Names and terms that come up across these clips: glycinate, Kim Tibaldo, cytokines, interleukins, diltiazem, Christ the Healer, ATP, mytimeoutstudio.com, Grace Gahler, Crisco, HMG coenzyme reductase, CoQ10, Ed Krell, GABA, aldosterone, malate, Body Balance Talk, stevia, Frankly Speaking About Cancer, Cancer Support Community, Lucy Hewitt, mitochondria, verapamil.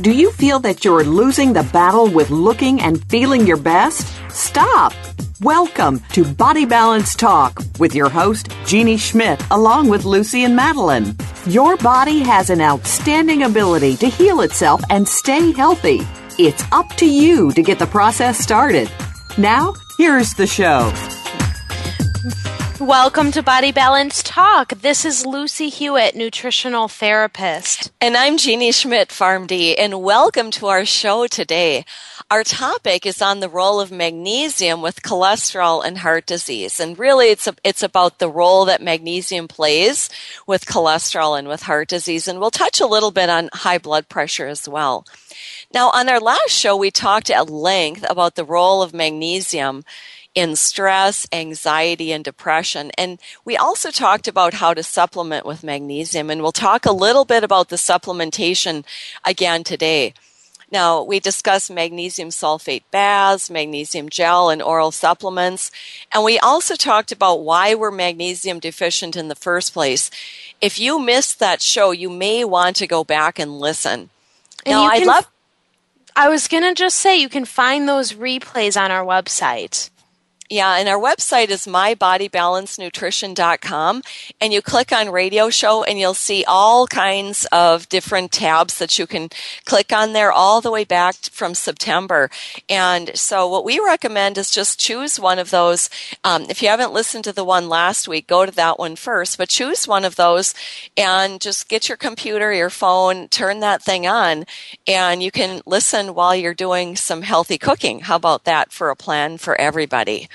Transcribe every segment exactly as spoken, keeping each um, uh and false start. Do you feel that you're losing the battle with looking and feeling your best? Stop! Welcome to Body Balance Talk with your host, Jeannie Schmidt, along with Lucy and Madeline. Your body has an outstanding ability to heal itself and stay healthy. It's up to you to get the process started. Now, here's the show. Welcome to Body Balance Talk. This is Lucy Hewitt, nutritional therapist. And I'm Jeannie Schmidt-PharmD, and welcome to our show today. Our topic is on the role of magnesium with cholesterol and heart disease. And really, it's a, it's about the role that magnesium plays with cholesterol and with heart disease. And we'll touch a little bit on high blood pressure as well. Now, on our last show, we talked at length about the role of magnesium in stress, anxiety, and depression. And we also talked about how to supplement with magnesium, and we'll talk a little bit about the supplementation again today. Now, we discussed magnesium sulfate baths, magnesium gel, and oral supplements, and we also talked about why we're magnesium deficient in the first place. If you missed that show, you may want to go back and listen. And now, I'd love... I was going to just say you can find those replays on our website. Yeah, and our website is my body balance nutrition dot com, and you click on radio show, and you'll see all kinds of different tabs that you can click on there all the way back from September. And so what we recommend is just choose one of those. Um, if you haven't listened to the one last week, go to that one first, but choose one of those and just get your computer, your phone, turn that thing on, and you can listen while you're doing some healthy cooking. How about that for a plan for everybody?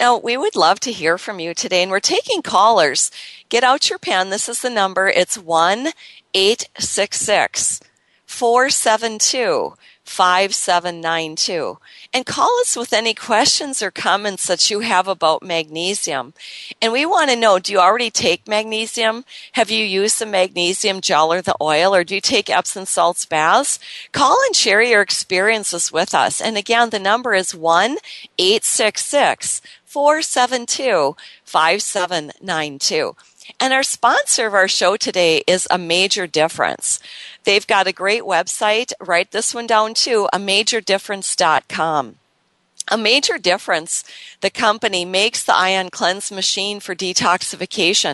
Now, we would love to hear from you today, and we're taking callers. Get out your pen. This is the number. It's one eight six six, four seven two, five seven nine two. And call us with any questions or comments that you have about magnesium. And we want to know, do you already take magnesium? Have you used the magnesium gel or the oil? Or do you take Epsom salts baths? Call and share your experiences with us. And again, the number is one eight six six, four seven two, five seven nine two. And our sponsor of our show today is A Major Difference. They've got a great website. Write this one down too, a major difference dot com. A Major Difference, the company, makes the Ion Cleanse machine for detoxification,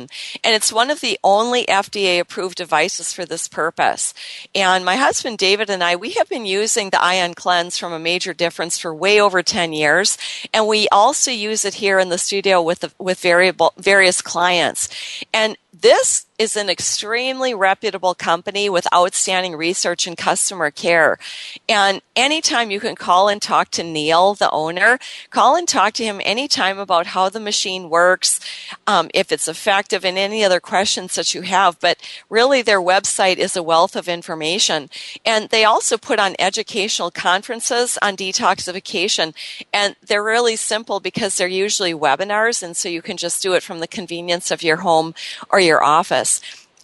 and it's one of the only F D A-approved devices for this purpose. And my husband David and I, we have been using the Ion Cleanse from A Major Difference for way over ten years, and we also use it here in the studio with the, with variable, various clients. And this is an extremely reputable company with outstanding research and customer care. And anytime you can call and talk to Neil, the owner, call and talk to him anytime about how the machine works, um, if it's effective, and any other questions that you have. But really, their website is a wealth of information. And they also put on educational conferences on detoxification. And they're really simple because they're usually webinars, and so you can just do it from the convenience of your home or your office.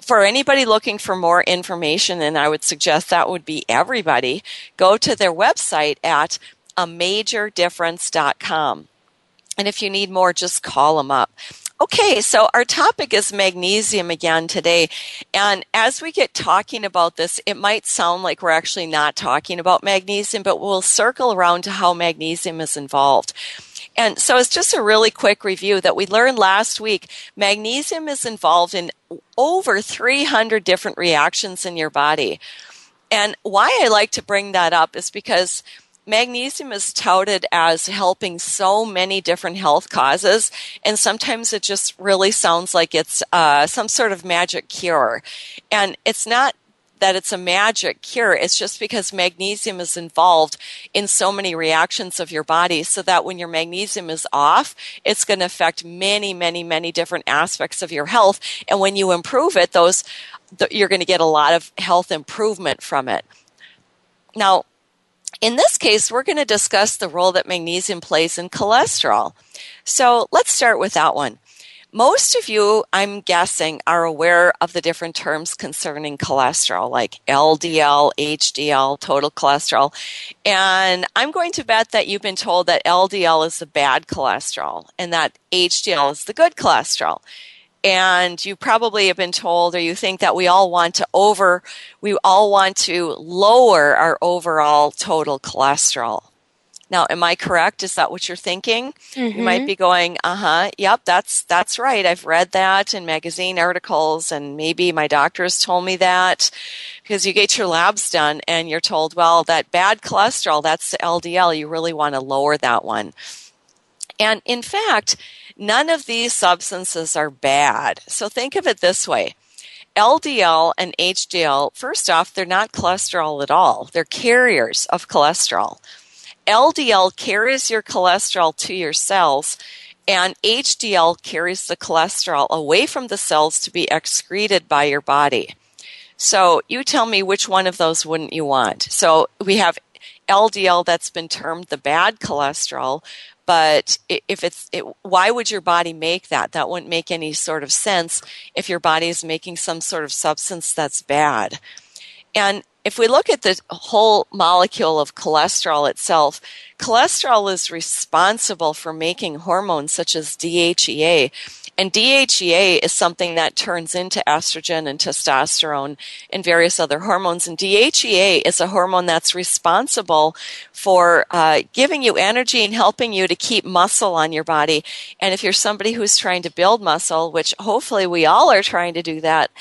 For anybody looking for more information, and I would suggest that would be everybody, go to their website at a major difference dot com. And if you need more, just call them up. Okay, so our topic is magnesium again today. And as we get talking about this, it might sound like we're actually not talking about magnesium, but we'll circle around to how magnesium is involved. And so it's just a really quick review that we learned last week. Magnesium is involved in over three hundred different reactions in your body. And why I like to bring that up is because magnesium is touted as helping so many different health causes, and sometimes it just really sounds like it's uh, some sort of magic cure. And it's not that it's a magic cure. It's just because magnesium is involved in so many reactions of your body, so that when your magnesium is off, it's going to affect many, many, many different aspects of your health. And when you improve it, those th- you're going to get a lot of health improvement from it. Now, in this case, we're going to discuss the role that magnesium plays in cholesterol. So let's start with that one. Most of you, I'm guessing, are aware of the different terms concerning cholesterol, like L D L, H D L, total cholesterol. And I'm going to bet that you've been told that L D L is the bad cholesterol and that H D L is the good cholesterol. And you probably have been told, or you think that we all want to over, we all want to lower our overall total cholesterol. Now, am I correct? Is that what you're thinking? Mm-hmm. You might be going, uh-huh, yep, that's that's right. I've read that in magazine articles, and maybe my doctor has told me that. Because you get your labs done, and you're told, well, that bad cholesterol, that's the L D L. You really want to lower that one. And in fact, none of these substances are bad. So think of it this way. L D L and H D L, first off, they're not cholesterol at all. They're carriers of cholesterol. L D L carries your cholesterol to your cells, and H D L carries the cholesterol away from the cells to be excreted by your body. So you tell me which one of those wouldn't you want? So we have L D L that's been termed the bad cholesterol, but if it's, it, why would your body make that? That wouldn't make any sort of sense if your body is making some sort of substance that's bad. And if we look at the whole molecule of cholesterol itself, cholesterol is responsible for making hormones such as D H E A. And D H E A is something that turns into estrogen and testosterone and various other hormones. And D H E A is a hormone that's responsible for uh, giving you energy and helping you to keep muscle on your body. And if you're somebody who's trying to build muscle, which hopefully we all are trying to do that,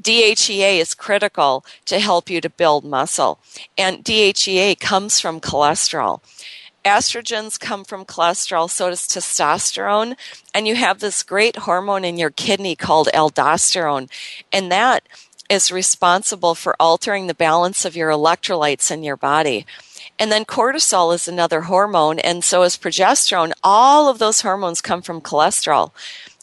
D H E A is critical to help you to build muscle. And D H E A comes from cholesterol. Estrogens come from cholesterol, so does testosterone. And you have this great hormone in your kidney called aldosterone. And that is responsible for altering the balance of your electrolytes in your body. And then cortisol is another hormone, and so is progesterone. All of those hormones come from cholesterol.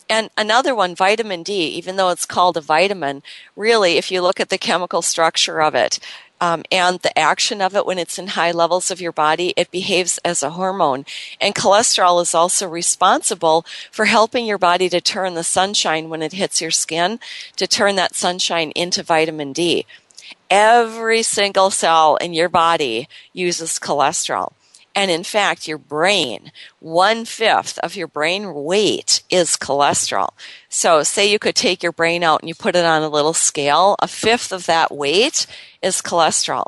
And another one, vitamin D, even though it's called a vitamin, really, if you look at the chemical structure of it um, and the action of it when it's in high levels of your body, it behaves as a hormone. And cholesterol is also responsible for helping your body to turn the sunshine when it hits your skin, to turn that sunshine into vitamin D. Every single cell in your body uses cholesterol. And in fact, your brain, one-fifth of your brain weight is cholesterol. So say you could take your brain out and you put it on a little scale, a fifth of that weight is cholesterol.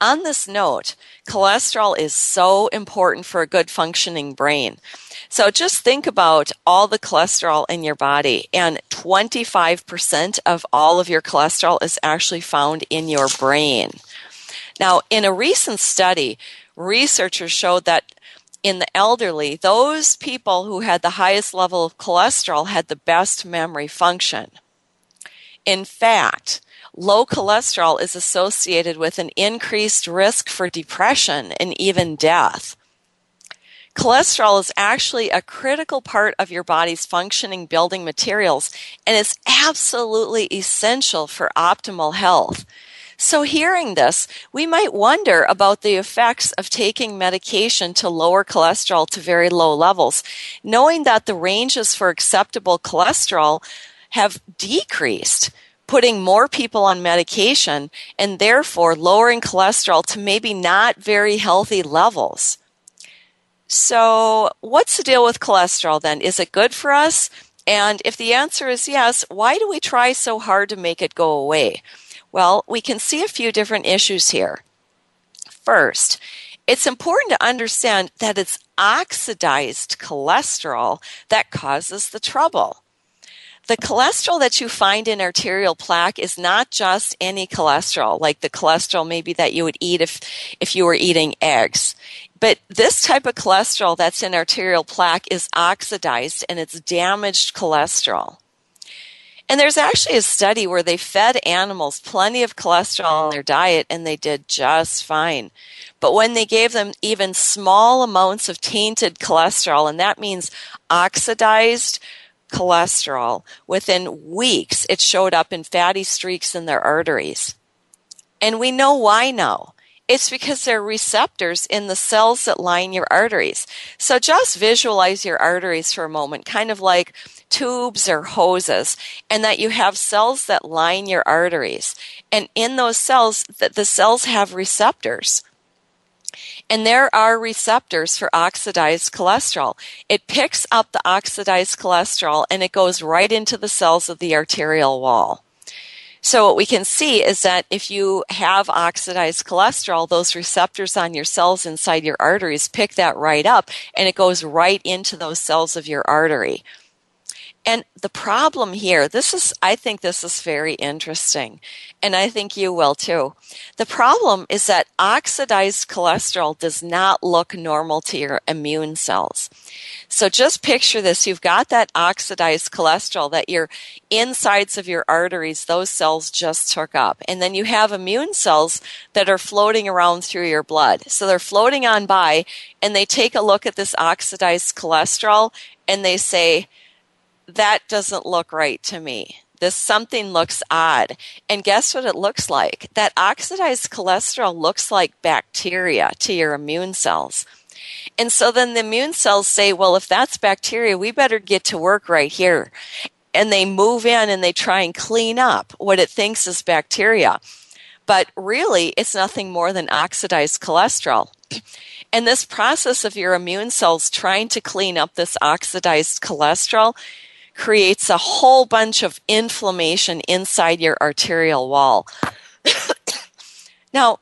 On this note, cholesterol is so important for a good functioning brain. So just think about all the cholesterol in your body, and twenty-five percent of all of your cholesterol is actually found in your brain. Now, in a recent study, researchers showed that in the elderly, those people who had the highest level of cholesterol had the best memory function. In fact, low cholesterol is associated with an increased risk for depression and even death. Cholesterol is actually a critical part of your body's functioning building materials, and it's absolutely essential for optimal health. So hearing this, we might wonder about the effects of taking medication to lower cholesterol to very low levels, knowing that the ranges for acceptable cholesterol have decreased, putting more people on medication and therefore lowering cholesterol to maybe not very healthy levels. So what's the deal with cholesterol then? Is it good for us? And if the answer is yes, why do we try so hard to make it go away? Well, we can see a few different issues here. First, it's important to understand that it's oxidized cholesterol that causes the trouble. The cholesterol that you find in arterial plaque is not just any cholesterol, like the cholesterol maybe that you would eat if, if you were eating eggs. But this type of cholesterol that's in arterial plaque is oxidized, and it's damaged cholesterol. And there's actually a study where they fed animals plenty of cholesterol in their diet, and they did just fine. But when they gave them even small amounts of tainted cholesterol, and that means oxidized cholesterol, within weeks it showed up in fatty streaks in their arteries. And we know why now. It's because there are receptors in the cells that line your arteries. So just visualize your arteries for a moment, kind of like tubes or hoses, and that you have cells that line your arteries. And in those cells, the cells have receptors. And there are receptors for oxidized cholesterol. It picks up the oxidized cholesterol and it goes right into the cells of the arterial wall. So what we can see is that if you have oxidized cholesterol, those receptors on your cells inside your arteries pick that right up, and it goes right into those cells of your artery. And the problem here, this is, I think this is very interesting, and I think you will too. The problem is that oxidized cholesterol does not look normal to your immune cells. So just picture this. You've got that oxidized cholesterol that your insides of your arteries, those cells just took up. And then you have immune cells that are floating around through your blood. So they're floating on by, and they take a look at this oxidized cholesterol, and they say, that doesn't look right to me. This something looks odd. And guess what it looks like? That oxidized cholesterol looks like bacteria to your immune cells. And so then the immune cells say, well, if that's bacteria, we better get to work right here. And they move in and they try and clean up what it thinks is bacteria. But really, it's nothing more than oxidized cholesterol. And this process of your immune cells trying to clean up this oxidized cholesterol creates a whole bunch of inflammation inside your arterial wall. Now,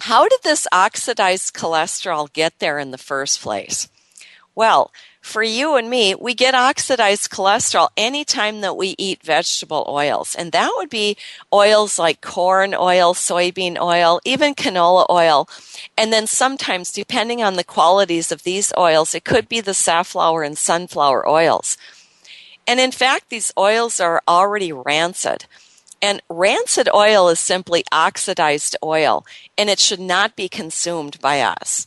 how did this oxidized cholesterol get there in the first place? Well, for you and me, we get oxidized cholesterol anytime that we eat vegetable oils. And that would be oils like corn oil, soybean oil, even canola oil. And then sometimes, depending on the qualities of these oils, it could be the safflower and sunflower oils. And in fact, these oils are already rancid. And rancid oil is simply oxidized oil, and it should not be consumed by us.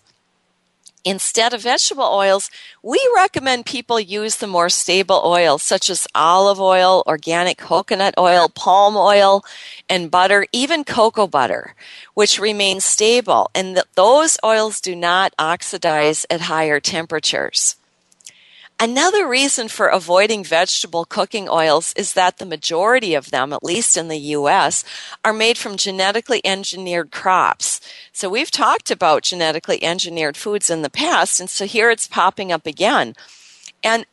Instead of vegetable oils, we recommend people use the more stable oils such as olive oil, organic coconut oil, palm oil, and butter, even cocoa butter, which remain stable. And th- those oils do not oxidize at higher temperatures. Another reason for avoiding vegetable cooking oils is that the majority of them, at least in the U S, are made from genetically engineered crops. So we've talked about genetically engineered foods in the past, and so here it's popping up again. And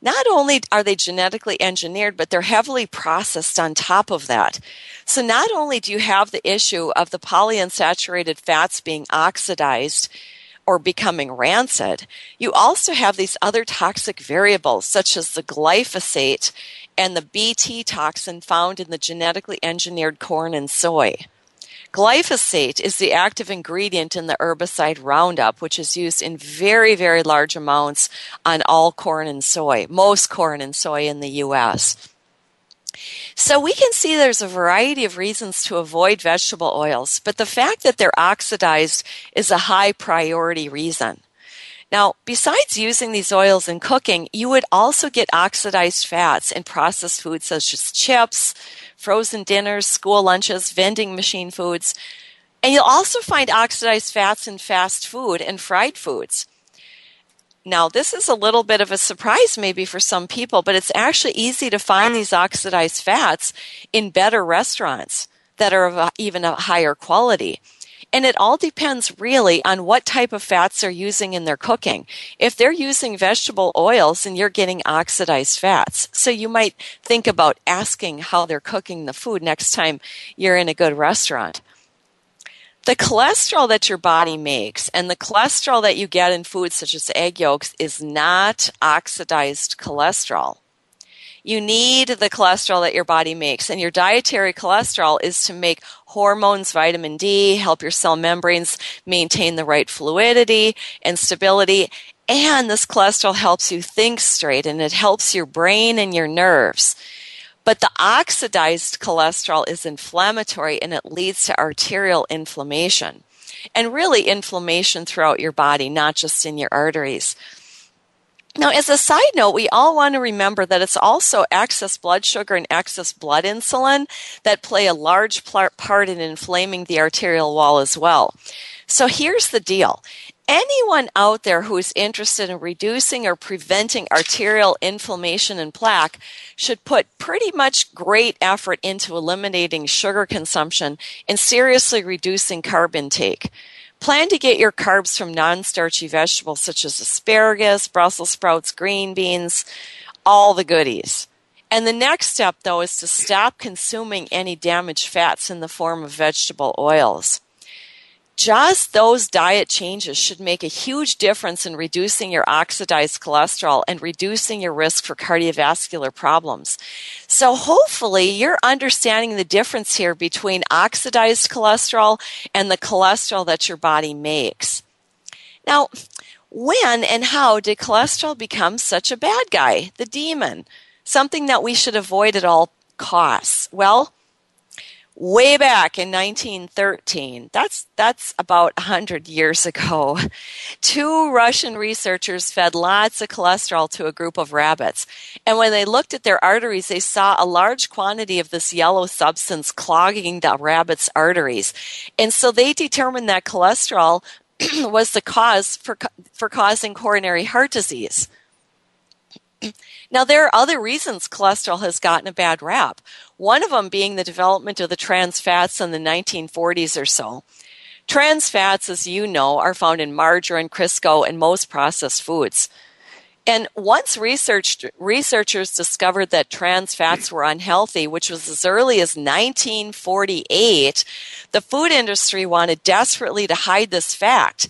not only are they genetically engineered, but they're heavily processed on top of that. So not only do you have the issue of the polyunsaturated fats being oxidized or becoming rancid, you also have these other toxic variables such as the glyphosate and the B T toxin found in the genetically engineered corn and soy. Glyphosate is the active ingredient in the herbicide Roundup, which is used in very, very large amounts on all corn and soy, most corn and soy in the U S. So we can see there's a variety of reasons to avoid vegetable oils, but the fact that they're oxidized is a high priority reason. Now, besides using these oils in cooking, you would also get oxidized fats in processed foods such as chips, frozen dinners, school lunches, vending machine foods, and you'll also find oxidized fats in fast food and fried foods. Now, this is a little bit of a surprise maybe for some people, but it's actually easy to find these oxidized fats in better restaurants that are of a, even a higher quality. And it all depends really on what type of fats they're using in their cooking. If they're using vegetable oils, then you're getting oxidized fats. So you might think about asking how they're cooking the food next time you're in a good restaurant. The cholesterol that your body makes and the cholesterol that you get in foods such as egg yolks is not oxidized cholesterol. You need the cholesterol that your body makes, and your dietary cholesterol is to make hormones, vitamin D, help your cell membranes maintain the right fluidity and stability, and this cholesterol helps you think straight, and it helps your brain and your nerves. But the oxidized cholesterol is inflammatory, and it leads to arterial inflammation, and really inflammation throughout your body, not just in your arteries. Now, as a side note, we all want to remember that it's also excess blood sugar and excess blood insulin that play a large part in inflaming the arterial wall as well. So here's the deal. Anyone out there who is interested in reducing or preventing arterial inflammation and plaque should put pretty much great effort into eliminating sugar consumption and seriously reducing carb intake. Plan to get your carbs from non-starchy vegetables such as asparagus, Brussels sprouts, green beans, all the goodies. And the next step, though, is to stop consuming any damaged fats in the form of vegetable oils. Just those diet changes should make a huge difference in reducing your oxidized cholesterol and reducing your risk for cardiovascular problems. So hopefully you're understanding the difference here between oxidized cholesterol and the cholesterol that your body makes. Now, when and how did cholesterol become such a bad guy, the demon, something that we should avoid at all costs? Well, way back in nineteen thirteen, that's that's about one hundred years ago, two Russian researchers fed lots of cholesterol to a group of rabbits. And when they looked at their arteries, they saw a large quantity of this yellow substance clogging the rabbits' arteries. And so they determined that cholesterol was the cause for, for causing coronary heart disease. Now, there are other reasons cholesterol has gotten a bad rap, one of them being the development of the trans fats in the nineteen forties or so. Trans fats, as you know, are found in margarine, Crisco, and most processed foods. And once researched, researchers discovered that trans fats were unhealthy, which was as early as nineteen forty-eight, the food industry wanted desperately to hide this fact,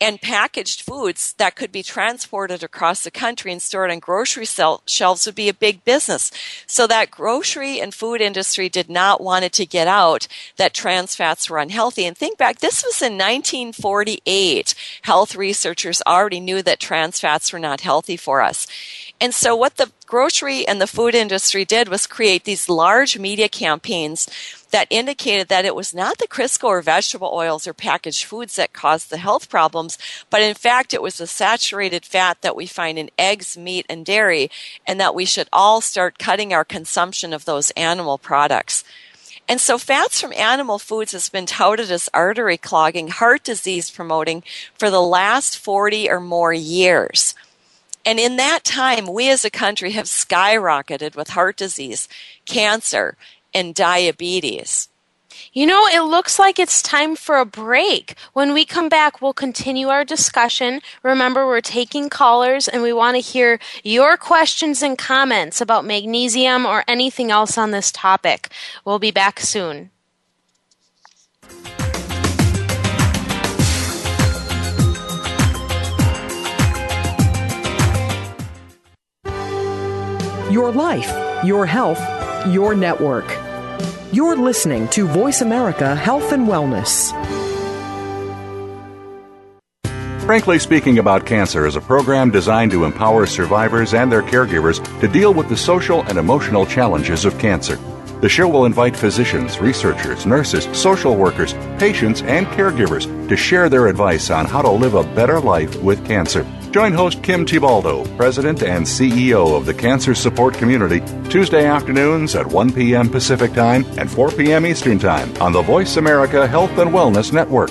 and packaged foods that could be transported across the country and stored on grocery sel- shelves would be a big business. So that grocery and food industry did not want it to get out that trans fats were unhealthy. And think back, this was in nineteen forty-eight. Health researchers already knew that trans fats were not healthy for us. And so what the grocery and the food industry did was create these large media campaigns that indicated that it was not the Crisco or vegetable oils or packaged foods that caused the health problems, but in fact it was the saturated fat that we find in eggs, meat, and dairy, and that we should all start cutting our consumption of those animal products. And so fats from animal foods has been touted as artery clogging, heart disease promoting for the last forty or more years. And in that time, we as a country have skyrocketed with heart disease, cancer, and diabetes. You know, it looks like it's time for a break. When we come back, we'll continue our discussion. Remember, we're taking callers, and we want to hear your questions and comments about magnesium or anything else on this topic. We'll be back soon. Your life, your health, your network. You're listening to Voice America Health and Wellness. Frankly Speaking About Cancer is a program designed to empower survivors and their caregivers to deal with the social and emotional challenges of cancer. The show will invite physicians, researchers, nurses, social workers, patients, and caregivers to share their advice on how to live a better life with cancer. Join host Kim Tibaldo, President and C E O of the Cancer Support Community, Tuesday afternoons at one p.m. Pacific Time and four p.m. Eastern Time on the Voice America Health and Wellness Network.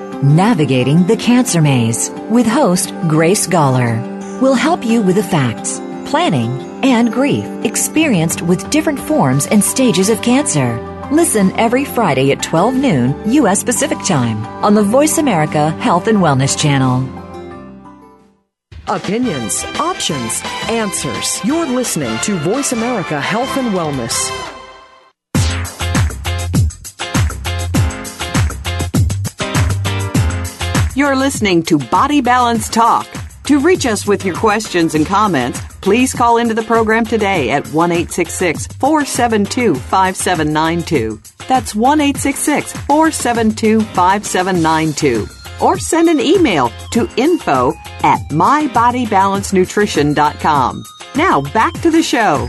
Navigating the Cancer Maze with host Grace Gahler will help you with the facts, planning, and grief experienced with different forms and stages of cancer. Listen every Friday at twelve noon U S Pacific Time on the Voice America Health and Wellness Channel. Opinions, options, answers. You're listening to Voice America Health and Wellness. You're listening to Body Balance Talk. To reach us with your questions and comments, please call into the program today at one eight six six, four seven two, five seven nine two. That's one eight six six, four seven two, five seven nine two. Or send an email to info at my body balance nutrition dot com. Now back to the show.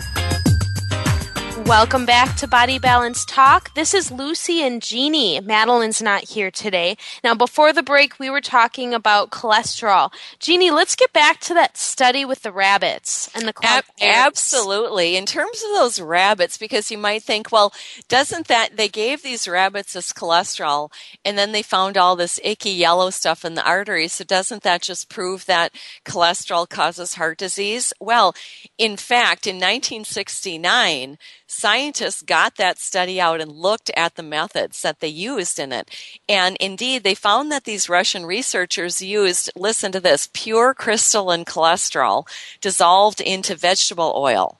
Welcome back to Body Balance Talk. This is Lucy and Jeannie. Madeline's not here today. Now, before the break, we were talking about cholesterol. Jeannie, let's get back to that study with the rabbits and the Ab- Absolutely. In terms of those rabbits, because you might think, well, doesn't that, they gave these rabbits this cholesterol, and then they found all this icky yellow stuff in the arteries, so doesn't that just prove that cholesterol causes heart disease? Well, in fact, in nineteen sixty-nine, scientists got that study out and looked at the methods that they used in it. And indeed, they found that these Russian researchers used, listen to this, pure crystalline cholesterol dissolved into vegetable oil.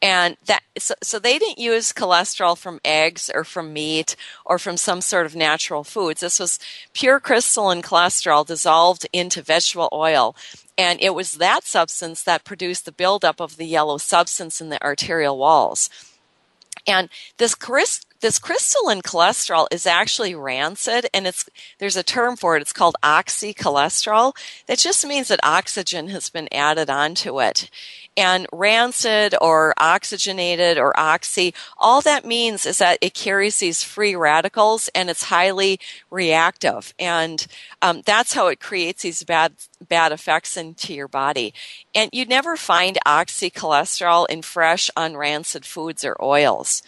And that, so, so they didn't use cholesterol from eggs or from meat or from some sort of natural foods. This was pure crystalline cholesterol dissolved into vegetable oil. And it was that substance that produced the buildup of the yellow substance in the arterial walls. And this crystal, this crystalline cholesterol is actually rancid, and it's there's a term for it. It's called oxycholesterol. That just means that oxygen has been added onto it. And rancid or oxygenated or oxy, all that means is that it carries these free radicals, and it's highly reactive. And um, that's how it creates these bad bad effects into your body. And you never find oxycholesterol in fresh, unrancid foods or oils.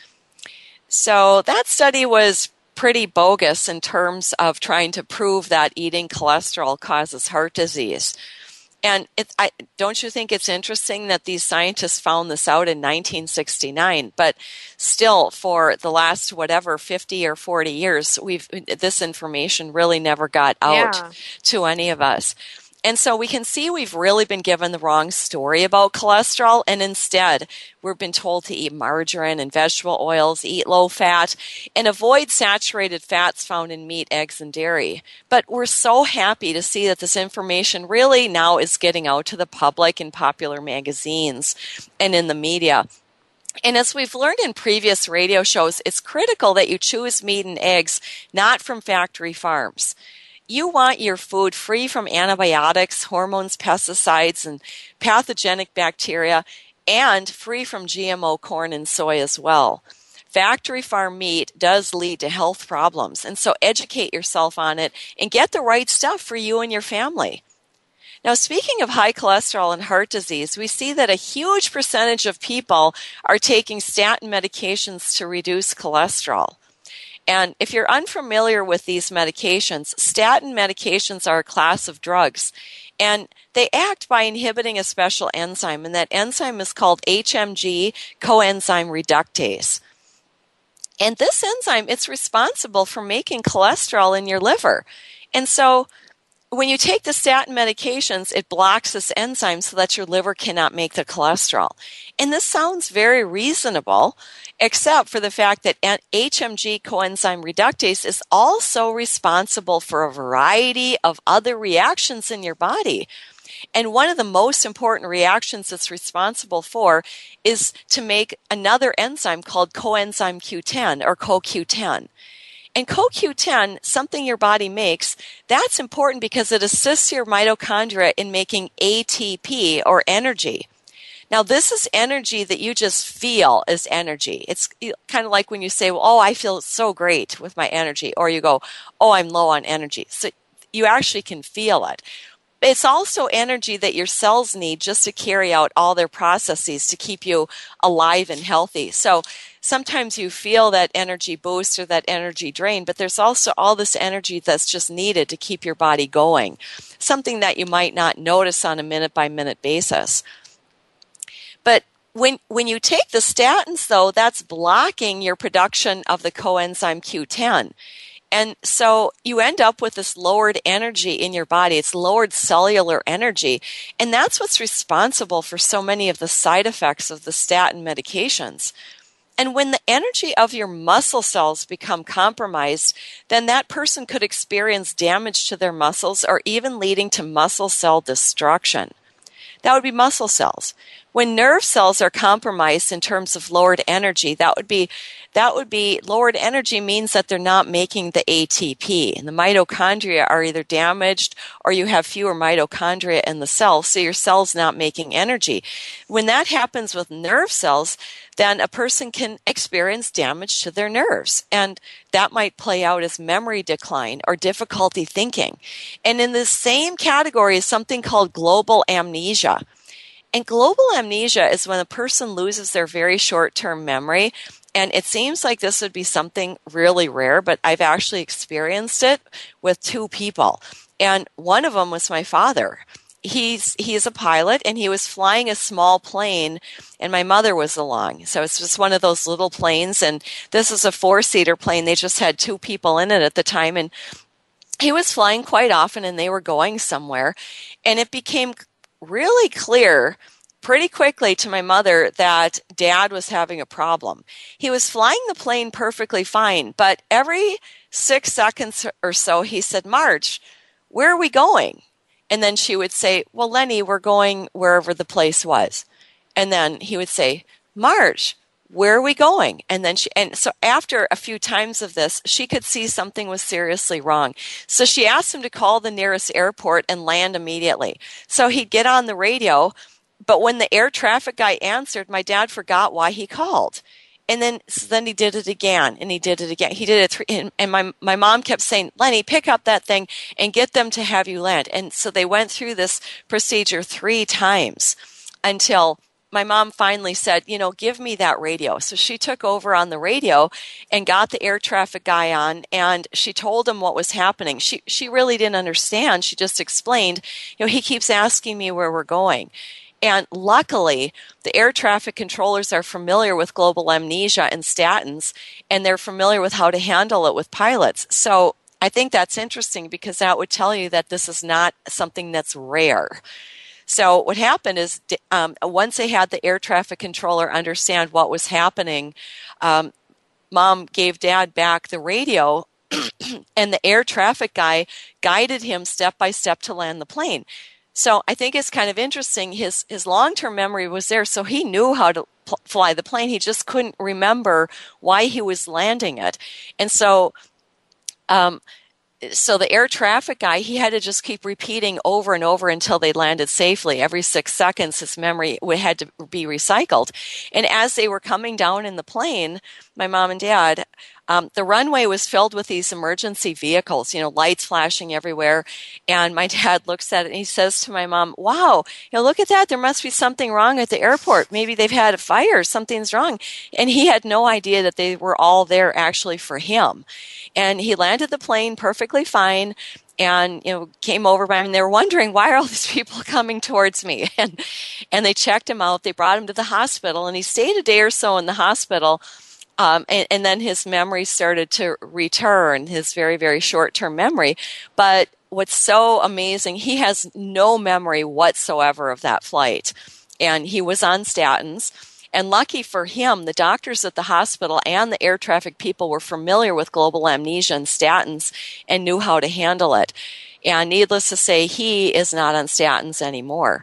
So that study was pretty bogus in terms of trying to prove that eating cholesterol causes heart disease. And it, I, don't you think it's interesting that these scientists found this out in nineteen sixty-nine? But still, for the last, whatever, fifty or forty years, we've this information really never got out yeah. to any of us. And so we can see we've really been given the wrong story about cholesterol, and instead we've been told to eat margarine and vegetable oils, eat low fat, and avoid saturated fats found in meat, eggs, and dairy. But we're so happy to see that this information really now is getting out to the public in popular magazines and in the media. And as we've learned in previous radio shows, it's critical that you choose meat and eggs not from factory farms. You want your food free from antibiotics, hormones, pesticides, and pathogenic bacteria, and free from G M O corn and soy as well. Factory farm meat does lead to health problems, and so educate yourself on it and get the right stuff for you and your family. Now, speaking of high cholesterol and heart disease, we see that a huge percentage of people are taking statin medications to reduce cholesterol. And if you're unfamiliar with these medications, statin medications are a class of drugs, and they act by inhibiting a special enzyme, and that enzyme is called H M G coenzyme reductase. And this enzyme, it's responsible for making cholesterol in your liver. And so when you take the statin medications, it blocks this enzyme so that your liver cannot make the cholesterol. And this sounds very reasonable, except for the fact that H M G coenzyme reductase is also responsible for a variety of other reactions in your body. And one of the most important reactions it's responsible for is to make another enzyme called coenzyme Q ten or Co Q ten. And Co Q ten, something your body makes, that's important because it assists your mitochondria in making A T P or energy. Now, this is energy that you just feel as energy. It's kind of like when you say, well, oh, I feel so great with my energy, or you go, oh, I'm low on energy. So you actually can feel it. It's also energy that your cells need just to carry out all their processes to keep you alive and healthy. So sometimes you feel that energy boost or that energy drain, but there's also all this energy that's just needed to keep your body going, something that you might not notice on a minute-by-minute basis. But when when you take the statins, though, that's blocking your production of the coenzyme Q ten. And so you end up with this lowered energy in your body. It's lowered cellular energy. And that's what's responsible for so many of the side effects of the statin medications. And when the energy of your muscle cells become compromised, then that person could experience damage to their muscles or even leading to muscle cell destruction. That would be muscle cells. When nerve cells are compromised in terms of lowered energy, that would be that would be lowered energy means that they're not making the A T P. And the mitochondria are either damaged or you have fewer mitochondria in the cell, so your cell's not making energy. When that happens with nerve cells, then a person can experience damage to their nerves. And that might play out as memory decline or difficulty thinking. And in the same category is something called global amnesia. And global amnesia is when a person loses their very short-term memory. And it seems like this would be something really rare, but I've actually experienced it with two people. And one of them was my father. He's he's a pilot, and he was flying a small plane, and my mother was along. So it's just one of those little planes, and this is a four-seater plane. They just had two people in it at the time, and he was flying quite often, and they were going somewhere. And it became really clear pretty quickly to my mother that Dad was having a problem. He was flying the plane perfectly fine, but every six seconds or so, he said, "Marge, where are we going?" And then she would say, "Well, Lenny, we're going wherever the place was." And then he would say, "Marge, where are we going?" And then she, and so after a few times of this, she could see something was seriously wrong. So she asked him to call the nearest airport and land immediately. So he'd get on the radio, but when the air traffic guy answered, my dad forgot why he called. And then, so then he did it again, and he did it again. He did it, th- and, and my my mom kept saying, "Lenny, pick up that thing and get them to have you land." And so they went through this procedure three times until my mom finally said, "You know, give me that radio." So she took over on the radio and got the air traffic guy on, and she told him what was happening. She she really didn't understand. She just explained, you know, "He keeps asking me where we're going." And luckily, the air traffic controllers are familiar with global amnesia and statins, and they're familiar with how to handle it with pilots. So I think that's interesting because that would tell you that this is not something that's rare. So what happened is um, once they had the air traffic controller understand what was happening, um, Mom gave Dad back the radio, and the air traffic guy guided him step by step to land the plane. So I think it's kind of interesting. His his long-term memory was there, so he knew how to pl- fly the plane. He just couldn't remember why he was landing it. And so um, so the air traffic guy, he had to just keep repeating over and over until they landed safely. Every six seconds, his memory had to be recycled. And as they were coming down in the plane, my mom and Dad, Um, the runway was filled with these emergency vehicles, you know, lights flashing everywhere. And my dad looks at it and he says to my mom, "Wow, you know, look at that. There must be something wrong at the airport. Maybe they've had a fire. Something's wrong." And he had no idea that they were all there actually for him. And he landed the plane perfectly fine. And, you know, came over by him, and they were wondering, why are all these people coming towards me? And and they checked him out. They brought him to the hospital, and he stayed a day or so in the hospital. Um, and, and then his memory started to return, his very, very short-term memory. But what's so amazing, he has no memory whatsoever of that flight. And he was on statins. And lucky for him, the doctors at the hospital and the air traffic people were familiar with global amnesia and statins and knew how to handle it. And needless to say, he is not on statins anymore.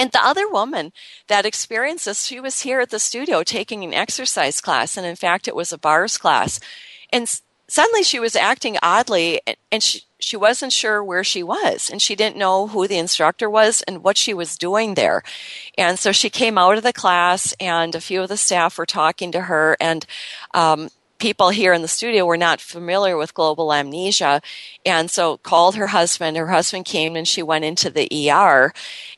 And the other woman that experienced this, she was here at the studio taking an exercise class, and in fact, it was a bars class. And s- suddenly she was acting oddly, and she, she wasn't sure where she was, and she didn't know who the instructor was and what she was doing there. And so she came out of the class, and a few of the staff were talking to her, and um, people here in the studio were not familiar with global amnesia, and so called her husband. Her husband came, and she went into the E R,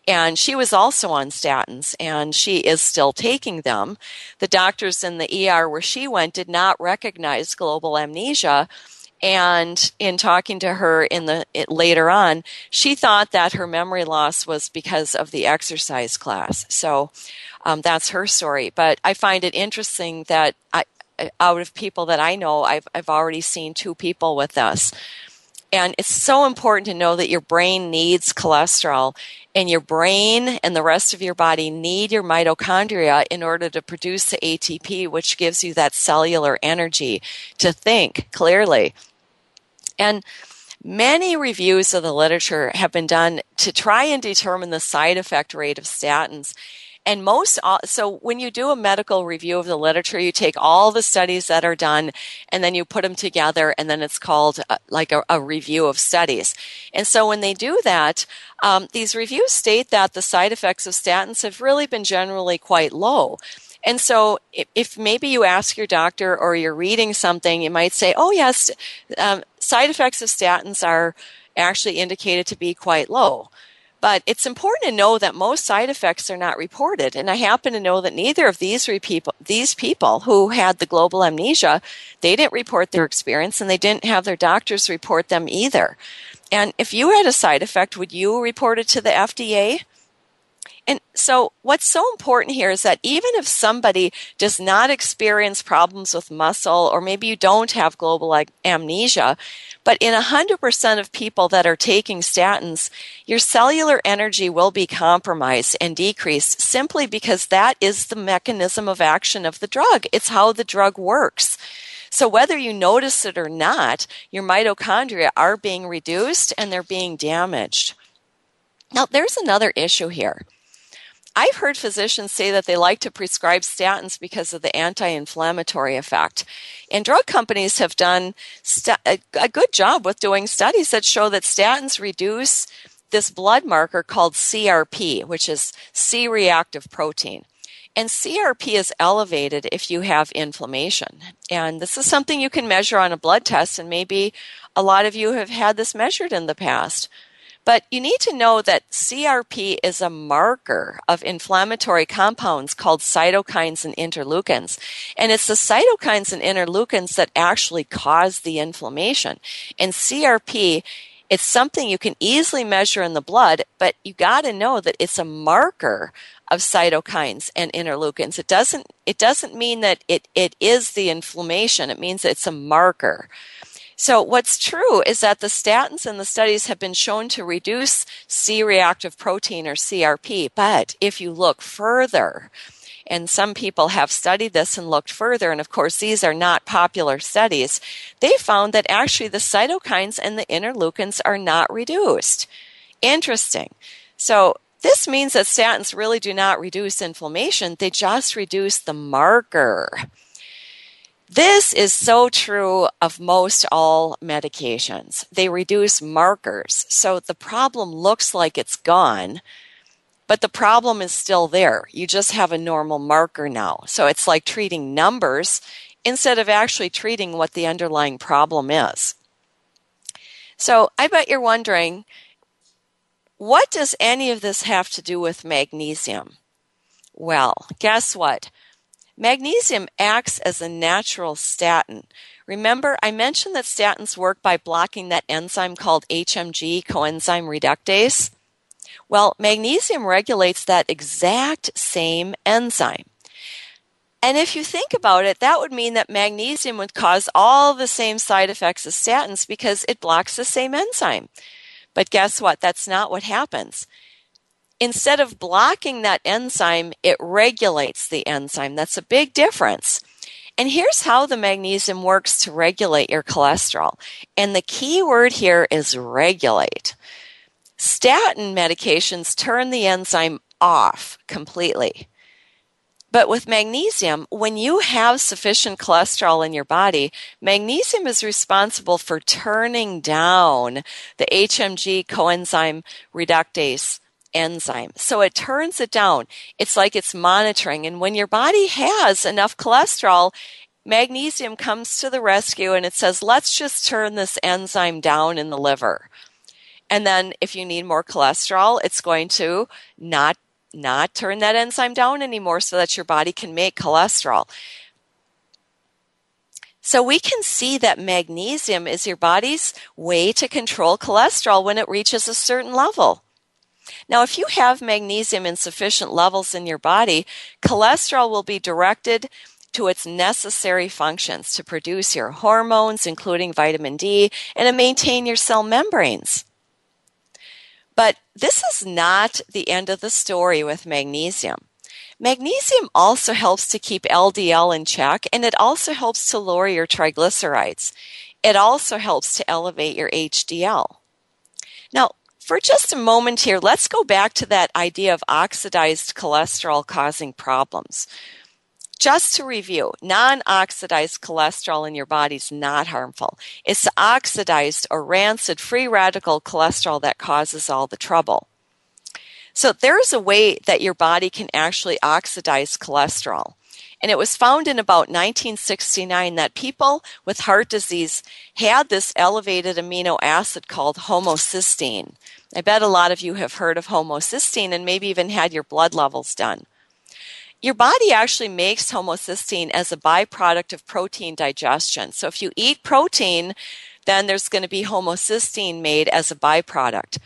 and she was also on statins, and she is still taking them. The doctors in the E R where she went did not recognize global amnesia, and in talking to her in the it, later on, she thought that her memory loss was because of the exercise class. So um, that's her story. But I find it interesting that I out of people that I know, I've I've already seen two people with this. And it's so important to know that your brain needs cholesterol, and your brain and the rest of your body need your mitochondria in order to produce the A T P, which gives you that cellular energy to think clearly. And many reviews of the literature have been done to try and determine the side effect rate of statins. And most, so when you do a medical review of the literature, you take all the studies that are done and then you put them together, and then it's called uh, like a, a review of studies. And so when they do that, um, these reviews state that the side effects of statins have really been generally quite low. And so if maybe you ask your doctor or you're reading something, you might say, oh yes, um, side effects of statins are actually indicated to be quite low. But it's important to know that most side effects are not reported. And I happen to know that neither of these people, these people who had the global amnesia, they didn't report their experience, and they didn't have their doctors report them either. And if you had a side effect, would you report it to the F D A? And so what's so important here is that even if somebody does not experience problems with muscle, or maybe you don't have global amnesia, but in one hundred percent of people that are taking statins, your cellular energy will be compromised and decreased simply because that is the mechanism of action of the drug. It's how the drug works. So whether you notice it or not, your mitochondria are being reduced and they're being damaged. Now, there's another issue here. I've heard physicians say that they like to prescribe statins because of the anti-inflammatory effect. And drug companies have done st- a good job with doing studies that show that statins reduce this blood marker called C R P, which is C-reactive protein. And C R P is elevated if you have inflammation. And this is something you can measure on a blood test, and maybe a lot of you have had this measured in the past. But you need to know that C R P is a marker of inflammatory compounds called cytokines and interleukins. And it's the cytokines and interleukins that actually cause the inflammation. And C R P, it's something you can easily measure in the blood, but you got to know that it's a marker of cytokines and interleukins. It doesn't, it doesn't mean that it, it is the inflammation. It means it's a marker. So what's true is that the statins in the studies have been shown to reduce C-reactive protein or C R P, but if you look further, and some people have studied this and looked further, and of course these are not popular studies, they found that actually the cytokines and the interleukins are not reduced. Interesting. So this means that statins really do not reduce inflammation, they just reduce the marker. This is so true of most all medications. They reduce markers. So the problem looks like it's gone, but the problem is still there. You just have a normal marker now. So it's like treating numbers instead of actually treating what the underlying problem is. So I bet you're wondering, what does any of this have to do with magnesium? Well, guess what? Magnesium acts as a natural statin. Remember, I mentioned that statins work by blocking that enzyme called H M G coenzyme reductase. Well, magnesium regulates that exact same enzyme. And if you think about it, that would mean that magnesium would cause all the same side effects as statins because it blocks the same enzyme. But guess what? That's not what happens. Instead of blocking that enzyme, it regulates the enzyme. That's a big difference. And here's how the magnesium works to regulate your cholesterol. And the key word here is regulate. Statin medications turn the enzyme off completely. But with magnesium, when you have sufficient cholesterol in your body, magnesium is responsible for turning down the H M G coenzyme reductase enzyme. So it turns it down. It's like it's monitoring. And when your body has enough cholesterol, magnesium comes to the rescue and it says, let's just turn this enzyme down in the liver. And then if you need more cholesterol, it's going to not, not turn that enzyme down anymore so that your body can make cholesterol. So we can see that magnesium is your body's way to control cholesterol when it reaches a certain level. Now, if you have magnesium in sufficient levels in your body, cholesterol will be directed to its necessary functions to produce your hormones, including vitamin D, and to maintain your cell membranes. But this is not the end of the story with magnesium. Magnesium also helps to keep L D L in check, and it also helps to lower your triglycerides. It also helps to elevate your H D L. Now, for just a moment here, let's go back to that idea of oxidized cholesterol causing problems. Just to review, non-oxidized cholesterol in your body is not harmful. It's the oxidized or rancid free radical cholesterol that causes all the trouble. So there is a way that your body can actually oxidize cholesterol. And it was found in about nineteen sixty-nine that people with heart disease had this elevated amino acid called homocysteine. I bet a lot of you have heard of homocysteine and maybe even had your blood levels done. Your body actually makes homocysteine as a byproduct of protein digestion. So if you eat protein, then there's going to be homocysteine made as a byproduct.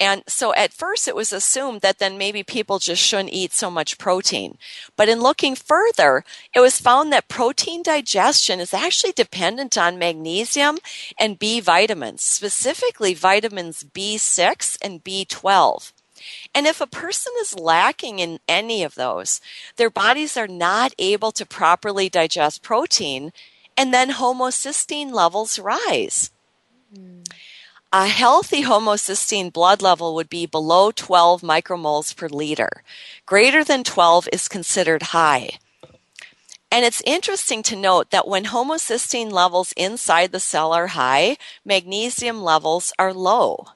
And so at first it was assumed that then maybe people just shouldn't eat so much protein. But in looking further, it was found that protein digestion is actually dependent on magnesium and B vitamins, specifically vitamins B six and B twelve. And if a person is lacking in any of those, their bodies are not able to properly digest protein, and then homocysteine levels rise. Mm-hmm. A healthy homocysteine blood level would be below twelve micromoles per liter. Greater than twelve is considered high. And it's interesting to note that when homocysteine levels inside the cell are high, magnesium levels are low.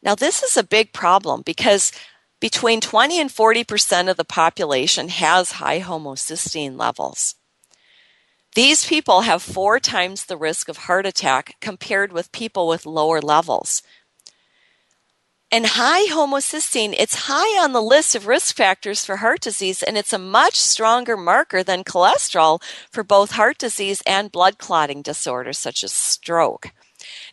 Now, this is a big problem because between twenty and forty percent of the population has high homocysteine levels. These people have four times the risk of heart attack compared with people with lower levels. And high homocysteine, it's high on the list of risk factors for heart disease, and it's a much stronger marker than cholesterol for both heart disease and blood clotting disorders such as stroke.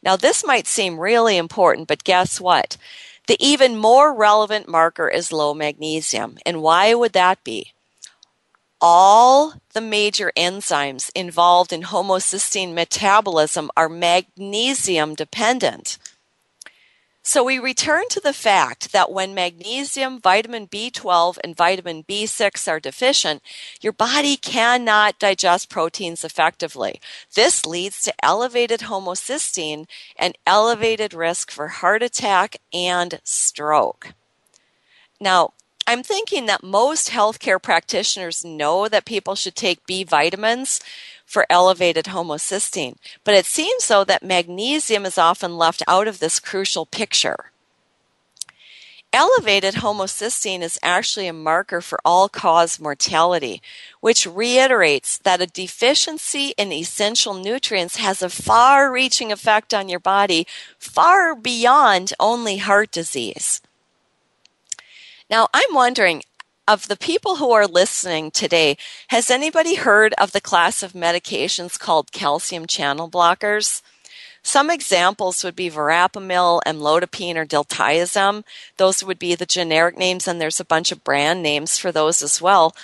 Now, this might seem really important, but guess what? The even more relevant marker is low magnesium. And why would that be? All the major enzymes involved in homocysteine metabolism are magnesium dependent. So we return to the fact that when magnesium, vitamin B twelve, and vitamin B six are deficient, your body cannot digest proteins effectively. This leads to elevated homocysteine and elevated risk for heart attack and stroke. Now, I'm thinking that most healthcare practitioners know that people should take B vitamins for elevated homocysteine, but it seems though that magnesium is often left out of this crucial picture. Elevated homocysteine is actually a marker for all-cause mortality, which reiterates that a deficiency in essential nutrients has a far-reaching effect on your body, far beyond only heart disease. Now, I'm wondering, of the people who are listening today, has anybody heard of the class of medications called calcium channel blockers? Some examples would be verapamil, amlodipine, or diltiazem. Those would be the generic names, and there's a bunch of brand names for those as well.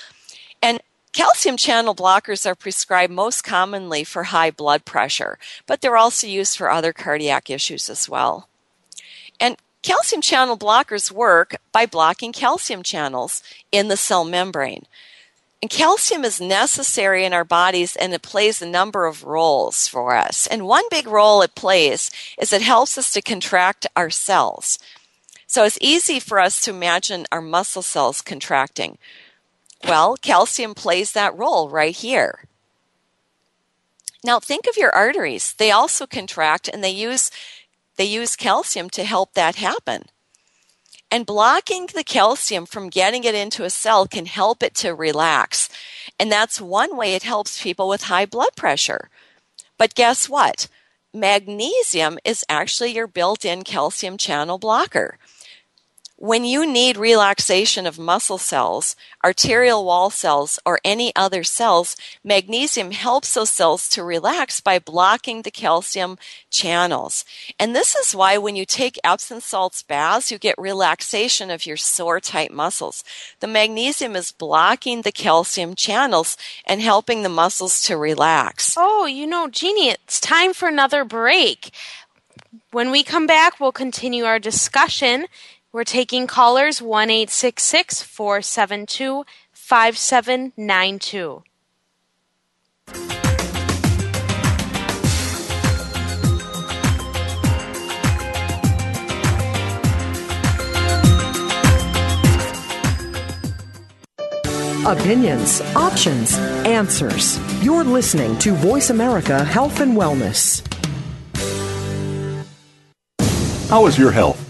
And calcium channel blockers are prescribed most commonly for high blood pressure, but they're also used for other cardiac issues as well. And calcium channel blockers work by blocking calcium channels in the cell membrane. And calcium is necessary in our bodies, and it plays a number of roles for us. And one big role it plays is it helps us to contract our cells. So it's easy for us to imagine our muscle cells contracting. Well, calcium plays that role right here. Now think of your arteries. They also contract, and they use They use calcium to help that happen. And blocking the calcium from getting it into a cell can help it to relax. And that's one way it helps people with high blood pressure. But guess what? Magnesium is actually your built-in calcium channel blocker. When you need relaxation of muscle cells, arterial wall cells, or any other cells, magnesium helps those cells to relax by blocking the calcium channels. And this is why when you take Epsom salts baths, you get relaxation of your sore type muscles. The magnesium is blocking the calcium channels and helping the muscles to relax. Oh, you know, Jeannie, it's time for another break. When we come back, we'll continue our discussion. We're taking callers one eight six six, four seven two, five seven nine two. Opinions, options, answers. You're listening to Voice America Health and Wellness. How is your health?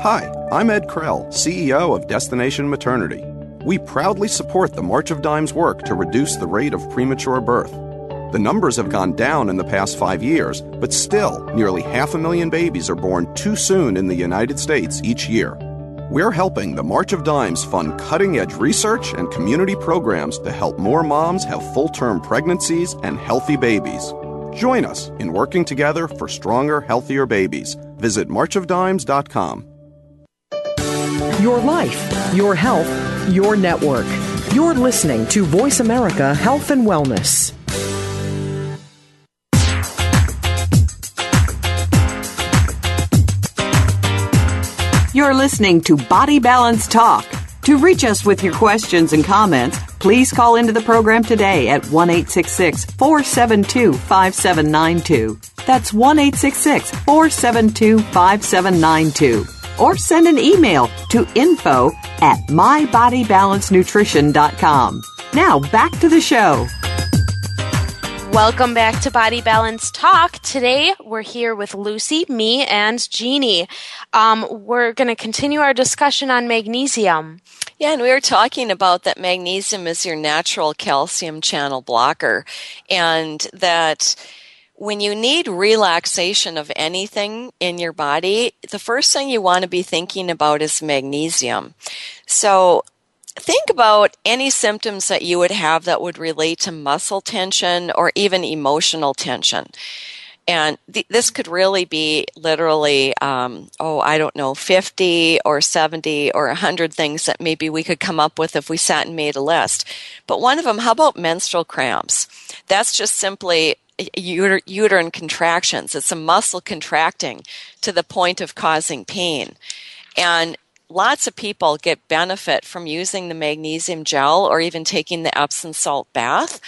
Hi, I'm Ed Krell, C E O of Destination Maternity. We proudly support the March of Dimes work to reduce the rate of premature birth. The numbers have gone down in the past five years, but still, nearly half a million babies are born too soon in the United States each year. We're helping the March of Dimes fund cutting-edge research and community programs to help more moms have full-term pregnancies and healthy babies. Join us in working together for stronger, healthier babies. Visit march of dimes dot com. Your life, your health, your network. You're listening to Voice America Health and Wellness. You're listening to Body Balance Talk. To reach us with your questions and comments, please call into the program today at one eight six six, four seven two, five seven nine two. That's one eight six six, four seven two, five seven nine two. Or send an email to info at my body balance nutrition dot com. Now back to the show. Welcome back to Body Balance Talk. Today we're here with Lucy, me, and Jeannie. Um, we're going to continue our discussion on magnesium. Yeah, and we were talking about that magnesium is your natural calcium channel blocker, and that when you need relaxation of anything in your body, the first thing you want to be thinking about is magnesium. So think about any symptoms that you would have that would relate to muscle tension or even emotional tension. And th- this could really be literally, um, oh, I don't know, fifty or seventy or one hundred things that maybe we could come up with if we sat and made a list. But one of them, how about menstrual cramps? That's just simply uterine contractions. It's a muscle contracting to the point of causing pain. And lots of people get benefit from using the magnesium gel or even taking the Epsom salt bath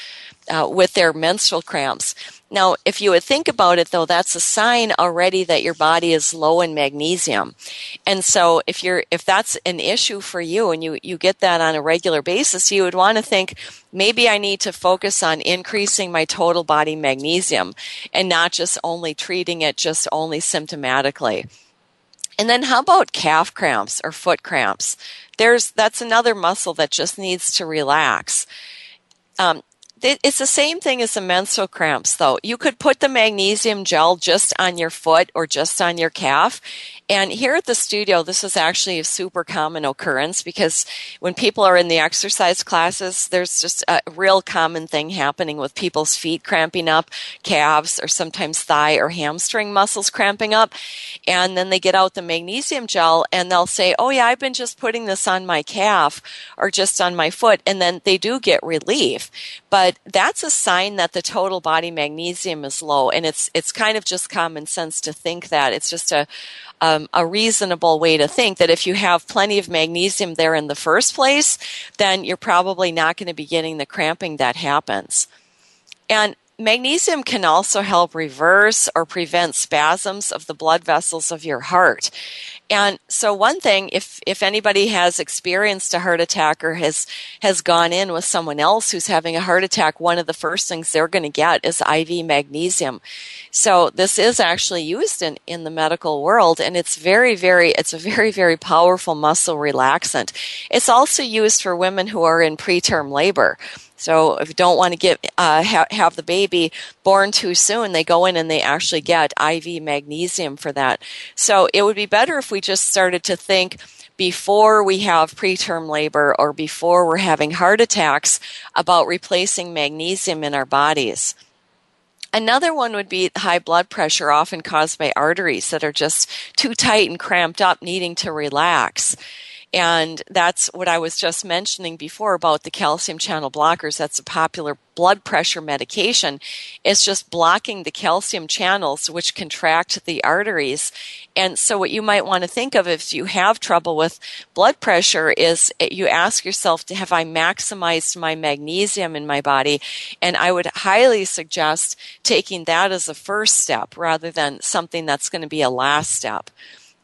uh, with their menstrual cramps. Now, if you would think about it, though, that's a sign already that your body is low in magnesium. And so if you're if that's an issue for you and you, you get that on a regular basis, you would want to think, maybe I need to focus on increasing my total body magnesium and not just only treating it just only symptomatically. And then how about calf cramps or foot cramps? There's that's another muscle that just needs to relax. Um it's the same thing as the menstrual cramps, though. You could put the magnesium gel just on your foot or just on your calf. And here at the studio, this is actually a super common occurrence because when people are in the exercise classes, there's just a real common thing happening with people's feet cramping up, calves, or sometimes thigh or hamstring muscles cramping up. And then they get out the magnesium gel and they'll say, oh yeah, I've been just putting this on my calf or just on my foot. And then they do get relief. But that's a sign that the total body magnesium is low. And it's it's kind of just common sense to think that. It's just a Um, a reasonable way to think that if you have plenty of magnesium there in the first place, then you're probably not going to be getting the cramping that happens. And magnesium can also help reverse or prevent spasms of the blood vessels of your heart. And so one thing, if if anybody has experienced a heart attack or has, has gone in with someone else who's having a heart attack, one of the first things they're going to get is I V magnesium. So this is actually used in, in the medical world, and it's very, very, it's a very, very powerful muscle relaxant. It's also used for women who are in preterm labor. So if you don't want to get uh, ha- have the baby born too soon, they go in and they actually get I V magnesium for that. So it would be better if we just started to think before we have preterm labor or before we're having heart attacks about replacing magnesium in our bodies. Another one would be high blood pressure, often caused by arteries that are just too tight and cramped up, needing to relax. And that's what I was just mentioning before about the calcium channel blockers. That's a popular blood pressure medication. It's just blocking the calcium channels, which contract the arteries. And so what you might want to think of if you have trouble with blood pressure is you ask yourself, have I maximized my magnesium in my body? And I would highly suggest taking that as a first step rather than something that's going to be a last step.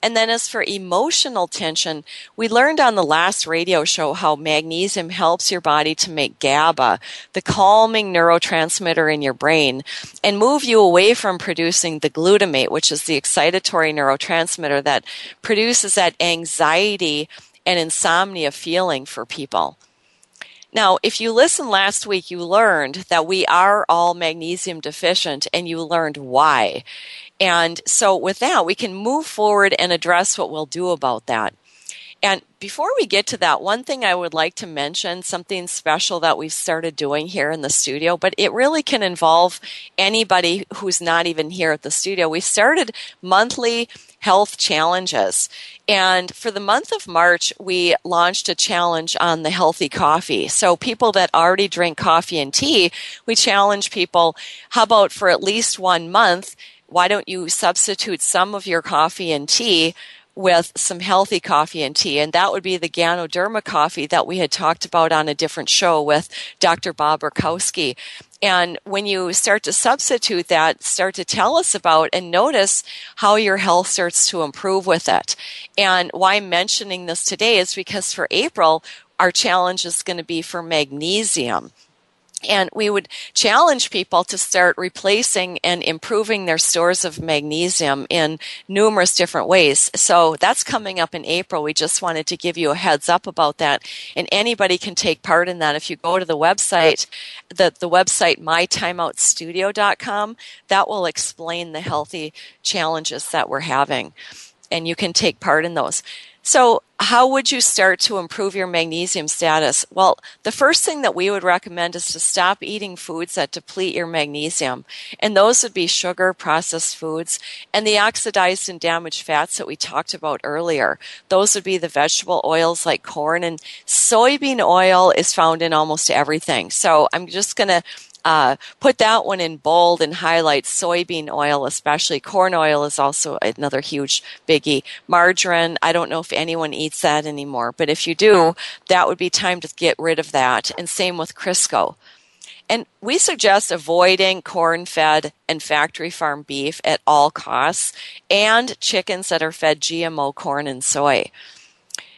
And then as for emotional tension, we learned on the last radio show how magnesium helps your body to make GABA, the calming neurotransmitter in your brain, and move you away from producing the glutamate, which is the excitatory neurotransmitter that produces that anxiety and insomnia feeling for people. Now, if you listened last week, you learned that we are all magnesium deficient, and you learned why. And so with that, we can move forward and address what we'll do about that. And before we get to that, one thing I would like to mention, something special that we've started doing here in the studio, but it really can involve anybody who's not even here at the studio. We started monthly health challenges. And for the month of March, we launched a challenge on the healthy coffee. So people that already drink coffee and tea, we challenge people, how about for at least one month, why don't you substitute some of your coffee and tea with some healthy coffee and tea? And that would be the Ganoderma coffee that we had talked about on a different show with Doctor Bob Burkowski. And when you start to substitute that, start to tell us about and notice how your health starts to improve with it. And why I'm mentioning this today is because for April, our challenge is going to be for magnesium. And we would challenge people to start replacing and improving their stores of magnesium in numerous different ways. So that's coming up in April. We just wanted to give you a heads up about that. And anybody can take part in that. If you go to the website, the, the website my time out studio dot com, that will explain the healthy challenges that we're having. And you can take part in those. So how would you start to improve your magnesium status? Well, the first thing that we would recommend is to stop eating foods that deplete your magnesium. And those would be sugar, processed foods, and the oxidized and damaged fats that we talked about earlier. Those would be the vegetable oils like corn, and soybean oil is found in almost everything. So I'm just going to Uh, put that one in bold and highlight soybean oil, especially. Corn oil is also another huge biggie. Margarine, I don't know if anyone eats that anymore, but if you do, that would be time to get rid of that. And same with Crisco. And we suggest avoiding corn-fed and factory farm beef at all costs, and chickens that are fed G M O corn and soy.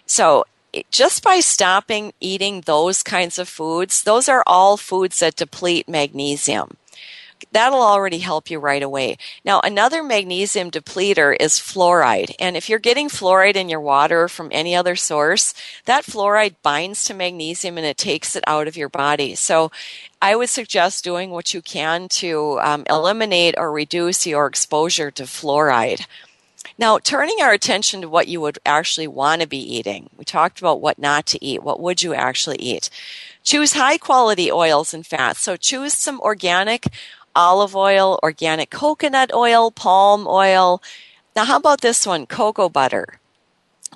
So just by stopping eating those kinds of foods, those are all foods that deplete magnesium. that'll already help you right away. Now, another magnesium depleter is fluoride. And if you're getting fluoride in your water or from any other source, that fluoride binds to magnesium and it takes it out of your body. So I would suggest doing what you can to um, eliminate or reduce your exposure to fluoride. Now, turning our attention to what you would actually want to be eating. We talked about what not to eat. What would you actually eat? Choose high-quality oils and fats. So choose some organic olive oil, organic coconut oil, palm oil. Now, how about this one, cocoa butter?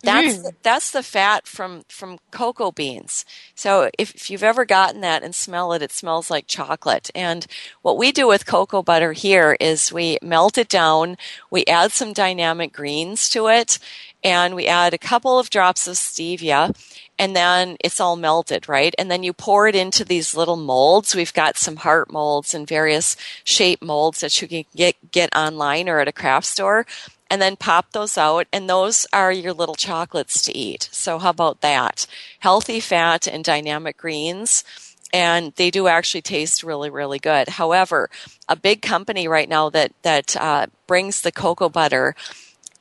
That's mm. that's the fat from, from cocoa beans. So if, if you've ever gotten that and smell it, it smells like chocolate. And what we do with cocoa butter here is we melt it down, we add some dynamic greens to it, and we add a couple of drops of stevia, and then it's all melted, right? And then you pour it into these little molds. We've got some heart molds and various shape molds that you can get, get online or at a craft store. And then pop those out, and those are your little chocolates to eat. So how about that? Healthy fat and dynamic greens, and they do actually taste really, really good. However, a big company right now that, that uh, brings the cocoa butter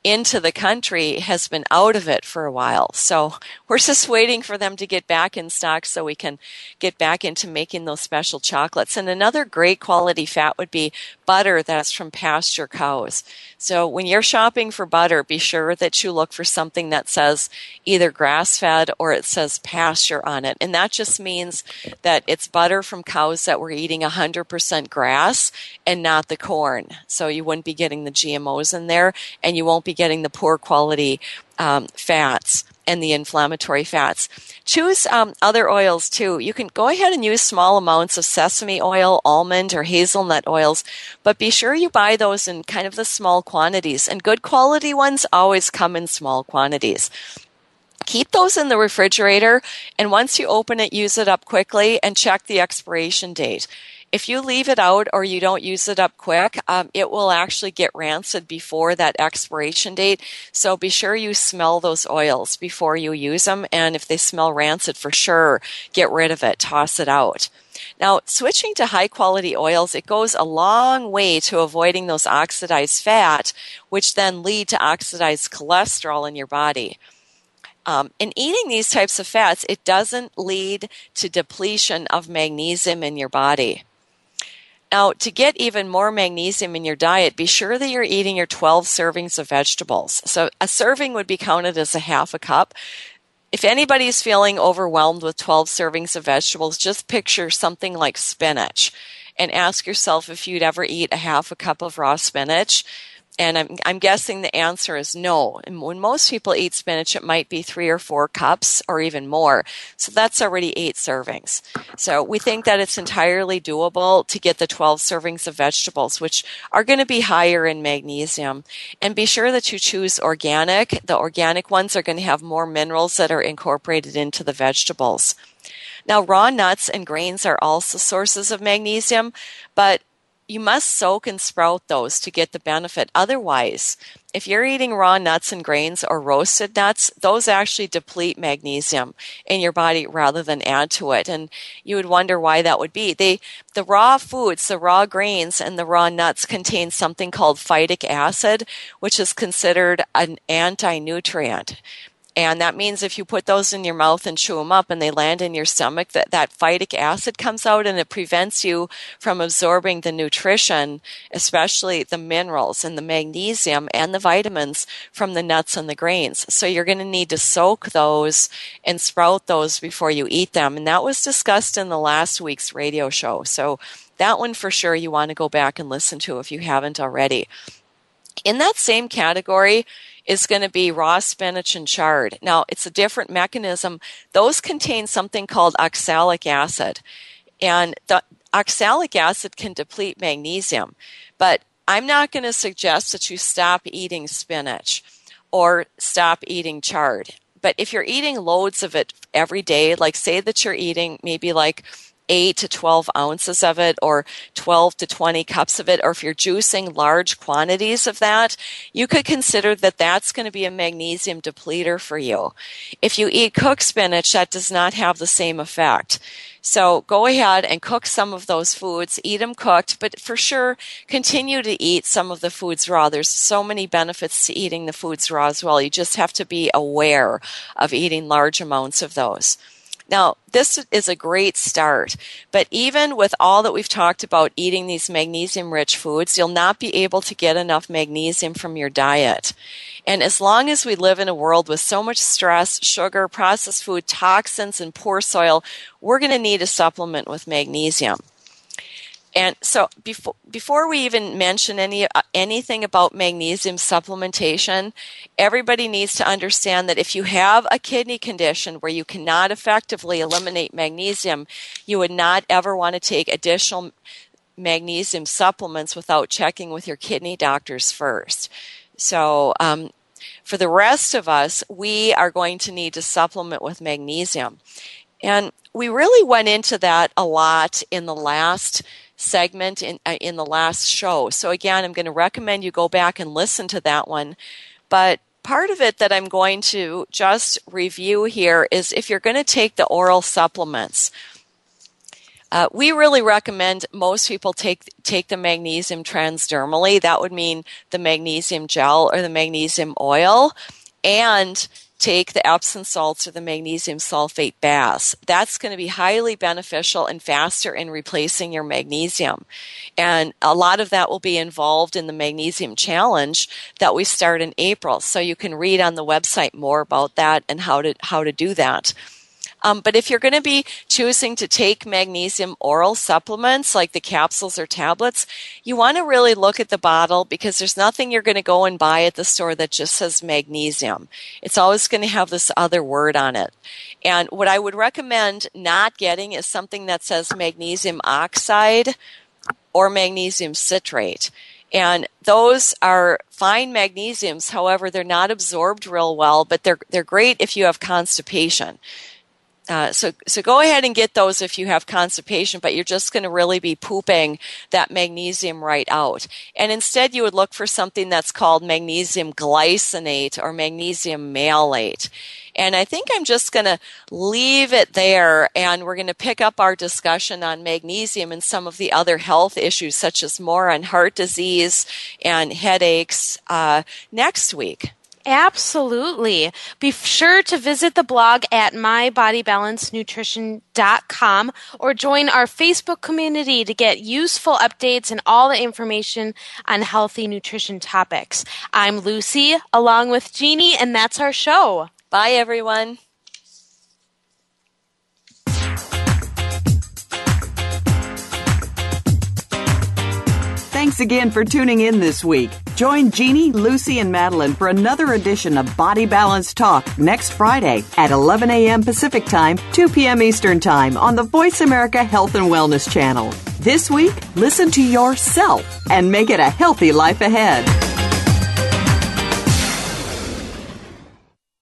into the country has been out of it for a while. So we're just waiting for them to get back in stock so we can get back into making those special chocolates. And another great quality fat would be butter that's from pasture cows. So when you're shopping for butter, be sure that you look for something that says either grass-fed or it says pasture on it. And that just means that it's butter from cows that were eating one hundred percent grass and not the corn. So you wouldn't be getting the G M Os in there, and you won't be getting the poor quality um, fats and the inflammatory fats. Choose um, other oils too. You can go ahead and use small amounts of sesame oil, almond, or hazelnut oils, but be sure you buy those in kind of the small quantities. And good quality ones always come in small quantities. Keep those in the refrigerator, and once you open it, use it up quickly and check the expiration date. If you leave it out or you don't use it up quick, um, it will actually get rancid before that expiration date. So be sure you smell those oils before you use them. And if they smell rancid, for sure, get rid of it. Toss it out. Now, switching to high-quality oils, it goes a long way to avoiding those oxidized fat, which then lead to oxidized cholesterol in your body. Um, and eating these types of fats, it doesn't lead to depletion of magnesium in your body. Now, to get even more magnesium in your diet, be sure that you're eating your twelve servings of vegetables. So a serving would be counted as a half a cup. If anybody's feeling overwhelmed with twelve servings of vegetables, just picture something like spinach and ask yourself if you'd ever eat a half a cup of raw spinach. And I'm, I'm guessing the answer is no. And when most people eat spinach, it might be three or four cups or even more. So that's already eight servings. So we think that it's entirely doable to get the twelve servings of vegetables, which are going to be higher in magnesium. And be sure that you choose organic. The organic ones are going to have more minerals that are incorporated into the vegetables. Now, raw nuts and grains are also sources of magnesium, but you must soak and sprout those to get the benefit. Otherwise, if you're eating raw nuts and grains or roasted nuts, those actually deplete magnesium in your body rather than add to it. And you would wonder why that would be. They, the raw foods, the raw grains, and the raw nuts contain something called phytic acid, which is considered an anti-nutrient. And that means if you put those in your mouth and chew them up and they land in your stomach, that, that phytic acid comes out and it prevents you from absorbing the nutrition, especially the minerals and the magnesium and the vitamins from the nuts and the grains. So you're going to need to soak those and sprout those before you eat them. And that was discussed in the last week's radio show. So that one for sure you want to go back and listen to if you haven't already. In that same category is going to be raw spinach and chard. Now, it's a different mechanism. Those contain something called oxalic acid. And the oxalic acid can deplete magnesium. But I'm not going to suggest that you stop eating spinach or stop eating chard. But if you're eating loads of it every day, like say that you're eating maybe like eight to twelve ounces of it or twelve to twenty cups of it, or if you're juicing large quantities of that, you could consider that that's going to be a magnesium depleter for you. If you eat cooked spinach, that does not have the same effect. So go ahead and cook some of those foods, eat them cooked, but for sure continue to eat some of the foods raw. There's so many benefits to eating the foods raw as well. You just have to be aware of eating large amounts of those. Now, this is a great start, but even with all that we've talked about eating these magnesium-rich foods, you'll not be able to get enough magnesium from your diet. And as long as we live in a world with so much stress, sugar, processed food, toxins, and poor soil, we're going to need a supplement with magnesium. And so before before we even mention any uh, anything about magnesium supplementation, everybody needs to understand that if you have a kidney condition where you cannot effectively eliminate magnesium, you would not ever want to take additional magnesium supplements without checking with your kidney doctors first. So um, for the rest of us, we are going to need to supplement with magnesium. And we really went into that a lot in the last segment in uh, in the last show. So again, I'm going to recommend you go back and listen to that one. But part of it that I'm going to just review here is if you're going to take the oral supplements, uh, we really recommend most people take take the magnesium transdermally. That would mean the magnesium gel or the magnesium oil, and take the Epsom salts or the magnesium sulfate baths. That's going to be highly beneficial and faster in replacing your magnesium. And a lot of that will be involved in the magnesium challenge that we start in April. So you can read on the website more about that and how to how to do that. Um, but if you're going to be choosing to take magnesium oral supplements like the capsules or tablets, you want to really look at the bottle, because there's nothing you're going to go and buy at the store that just says magnesium. It's always going to have this other word on it. And what I would recommend not getting is something that says magnesium oxide or magnesium citrate. And those are fine magnesiums. However, they're not absorbed real well, but they're they're great if you have constipation. Uh, so, so go ahead and get those if you have constipation, but you're just going to really be pooping that magnesium right out. And instead, you would look for something that's called magnesium glycinate or magnesium malate. And I think I'm just going to leave it there, and we're going to pick up our discussion on magnesium and some of the other health issues, such as more on heart disease and headaches, uh, next week. Absolutely. Be sure to visit the blog at my body balance nutrition dot com or join our Facebook community to get useful updates and all the information on healthy nutrition topics. I'm Lucy, along with Jeannie, and that's our show. Bye, everyone. Thanks again for tuning in this week. Join Jeannie, Lucy, and Madeline for another edition of Body Balance Talk next Friday at eleven a.m. Pacific Time, two p.m. Eastern Time on the Voice America Health and Wellness Channel. This week, listen to yourself and make it a healthy life ahead.